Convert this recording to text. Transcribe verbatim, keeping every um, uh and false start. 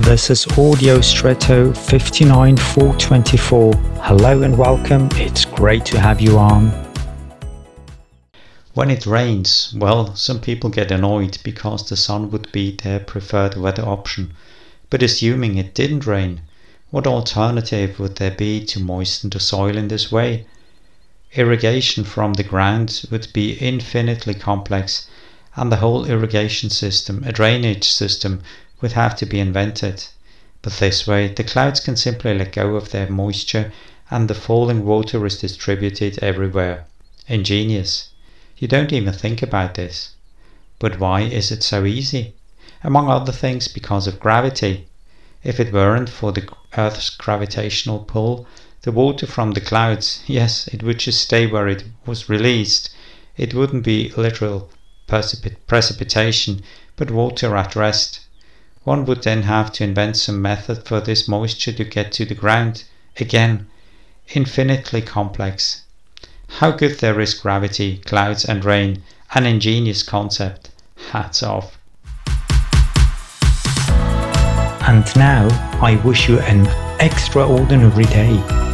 This is Audio Stretto five nine four two four. Hello and welcome, it's great to have you on. When it rains, well, some people get annoyed because the sun would be their preferred weather option. But assuming it didn't rain, what alternative would there be to moisten the soil in this way? Irrigation from the ground would be infinitely complex, and the whole irrigation system, a drainage system, would have to be invented. But this way, the clouds can simply let go of their moisture and the falling water is distributed everywhere. Ingenious. You don't even think about this. But why is it so easy? Among other things, because of gravity. If it weren't for the Earth's gravitational pull, the water from the clouds, yes, it would just stay where it was released. It wouldn't be literal precip- precipitation, but water at rest. One would then have to invent some method for this moisture to get to the ground. Again, infinitely complex. How good there is gravity, clouds and rain. An ingenious concept. Hats off. And now, I wish you an extraordinary day.